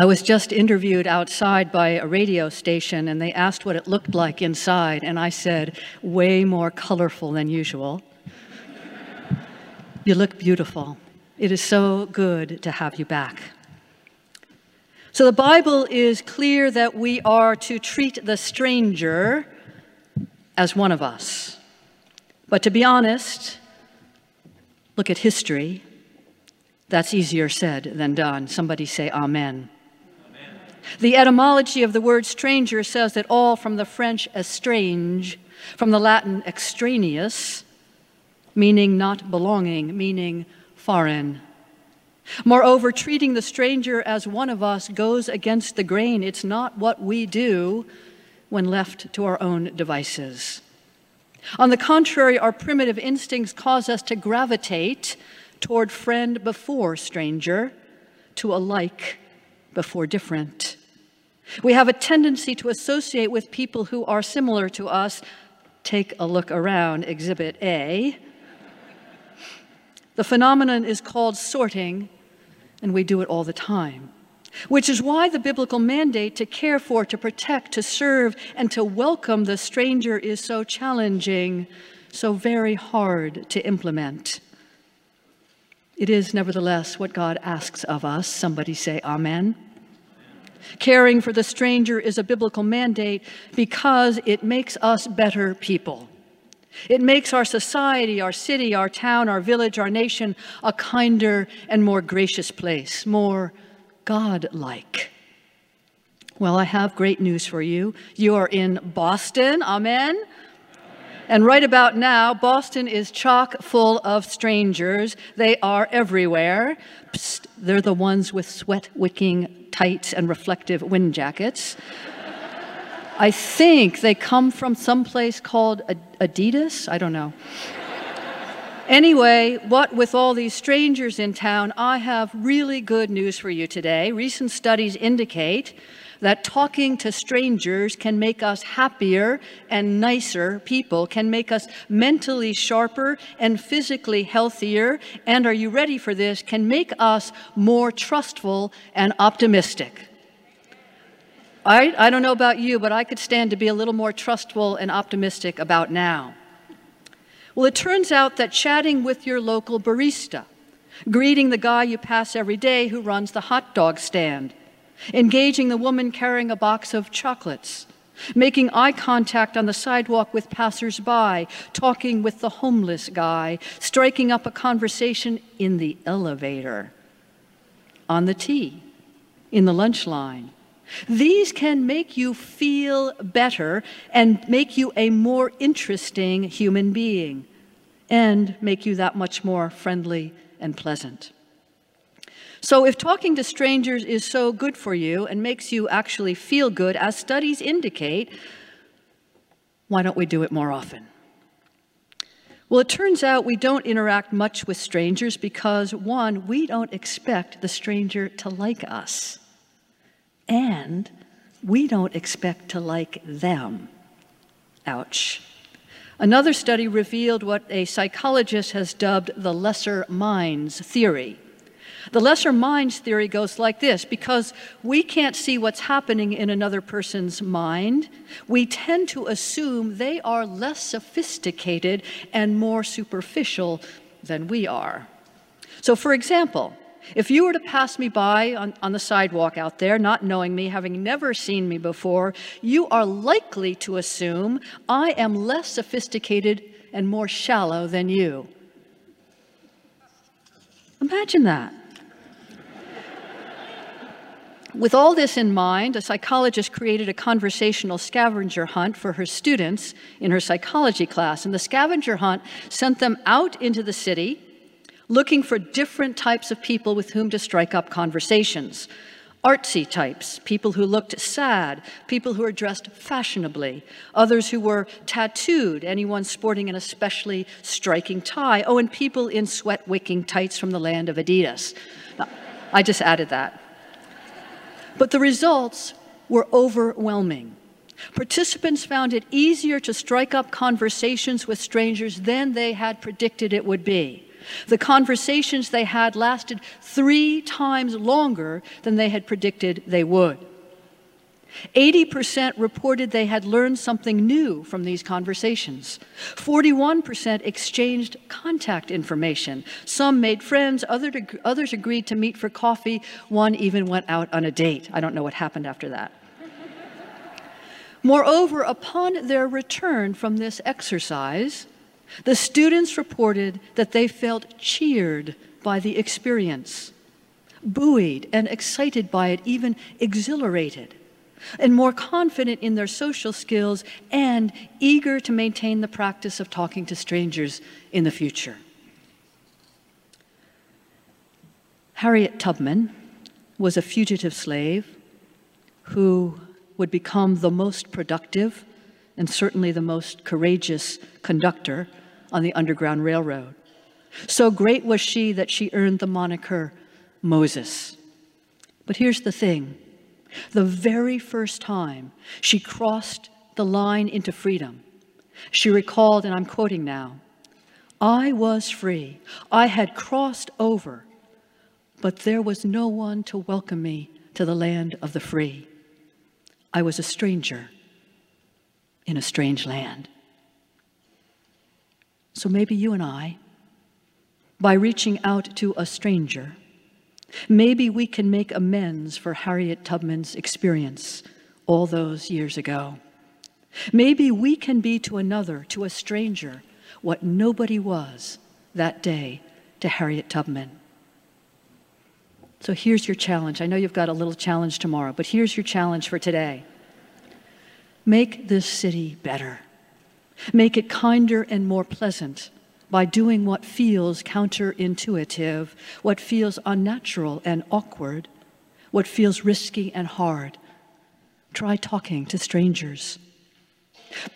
I was just interviewed outside by a radio station and they asked what it looked like inside, and I said, way more colorful than usual. You look beautiful. It is so good to have you back. So the Bible is clear that we are to treat the stranger as one of us. But to be honest, look at history. That's easier said than done. Somebody say amen. Amen. The etymology of the word stranger says it all, from the French estrange, from the Latin extraneous, meaning not belonging, meaning foreign. Moreover, treating the stranger as one of us goes against the grain. It's not what we do when left to our own devices. On the contrary, our primitive instincts cause us to gravitate toward friend before stranger, to alike before different. We have a tendency to associate with people who are similar to us. Take a look around, Exhibit A. The phenomenon is called sorting, and we do it all the time, which is why the biblical mandate to care for, to protect, to serve, and to welcome the stranger is so challenging, so very hard to implement. It is, nevertheless, what God asks of us. Somebody say amen. Caring for the stranger is a biblical mandate because it makes us better people. It makes our society, our city, our town, our village, our nation a kinder and more gracious place, more God-like. Well, I have great news for you. You are in Boston, amen? Amen. And right about now, Boston is chock full of strangers. They are everywhere. Psst, they're the ones with sweat-wicking tights and reflective wind jackets. I think they come from some place called Adidas. I don't know. Anyway, what with all these strangers in town, I have really good news for you today. Recent studies indicate that talking to strangers can make us happier and nicer people, can make us mentally sharper and physically healthier, and, are you ready for this, can make us more trustful and optimistic. I don't know about you, but I could stand to be a little more trustful and optimistic about now. Well, it turns out that chatting with your local barista, greeting the guy you pass every day who runs the hot dog stand, engaging the woman carrying a box of chocolates, making eye contact on the sidewalk with passers-by, talking with the homeless guy, striking up a conversation in the elevator, on the T, in the lunch line. These can make you feel better and make you a more interesting human being and make you that much more friendly and pleasant. So if talking to strangers is so good for you and makes you actually feel good, as studies indicate, why don't we do it more often? Well, it turns out we don't interact much with strangers because, one, we don't expect the stranger to like us. And we don't expect to like them. Ouch. Another study revealed what a psychologist has dubbed the lesser minds theory. The lesser minds theory goes like this: because we can't see what's happening in another person's mind, we tend to assume they are less sophisticated and more superficial than we are. So, for example, if you were to pass me by on the sidewalk out there, not knowing me, having never seen me before, you are likely to assume I am less sophisticated and more shallow than you. Imagine that. With all this in mind, a psychologist created a conversational scavenger hunt for her students in her psychology class, and the scavenger hunt sent them out into the city, looking for different types of people with whom to strike up conversations. Artsy types, people who looked sad, people who were dressed fashionably, others who were tattooed, anyone sporting an especially striking tie, oh, and people in sweat-wicking tights from the land of Adidas. Now, I just added that. But the results were overwhelming. Participants found it easier to strike up conversations with strangers than they had predicted it would be. The conversations they had lasted 3 times longer than they had predicted they would. 80% reported they had learned something new from these conversations. 41% exchanged contact information. Some made friends, others agreed to meet for coffee. One even went out on a date. I don't know what happened after that. Moreover, upon their return from this exercise, the students reported that they felt cheered by the experience, buoyed and excited by it, even exhilarated, and more confident in their social skills and eager to maintain the practice of talking to strangers in the future. Harriet Tubman was a fugitive slave who would become the most productive and certainly the most courageous conductor on the Underground Railroad. So great was she that she earned the moniker Moses. But here's the thing. The very first time she crossed the line into freedom, she recalled, and I'm quoting now, "I was free. I had crossed over, but there was no one to welcome me to the land of the free. I was a stranger in a strange land." So maybe you and I, by reaching out to a stranger, maybe we can make amends for Harriet Tubman's experience all those years ago. Maybe we can be to another, to a stranger, what nobody was that day to Harriet Tubman. So here's your challenge. I know you've got a little challenge tomorrow, but here's your challenge for today. Make this city better. Make it kinder and more pleasant, by doing what feels counterintuitive, what feels unnatural and awkward, what feels risky and hard. Try talking to strangers.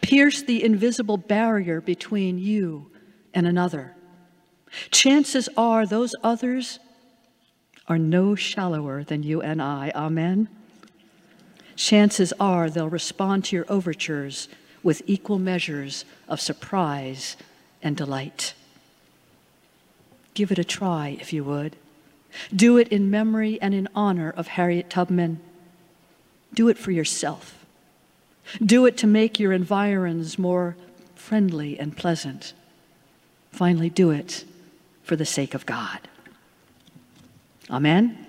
Pierce the invisible barrier between you and another. Chances are those others are no shallower than you and I. Amen? Chances are they'll respond to your overtures with equal measures of surprise and delight. Give it a try, if you would. Do it in memory and in honor of Harriet Tubman. Do it for yourself. Do it to make your environs more friendly and pleasant. Finally, do it for the sake of God. Amen.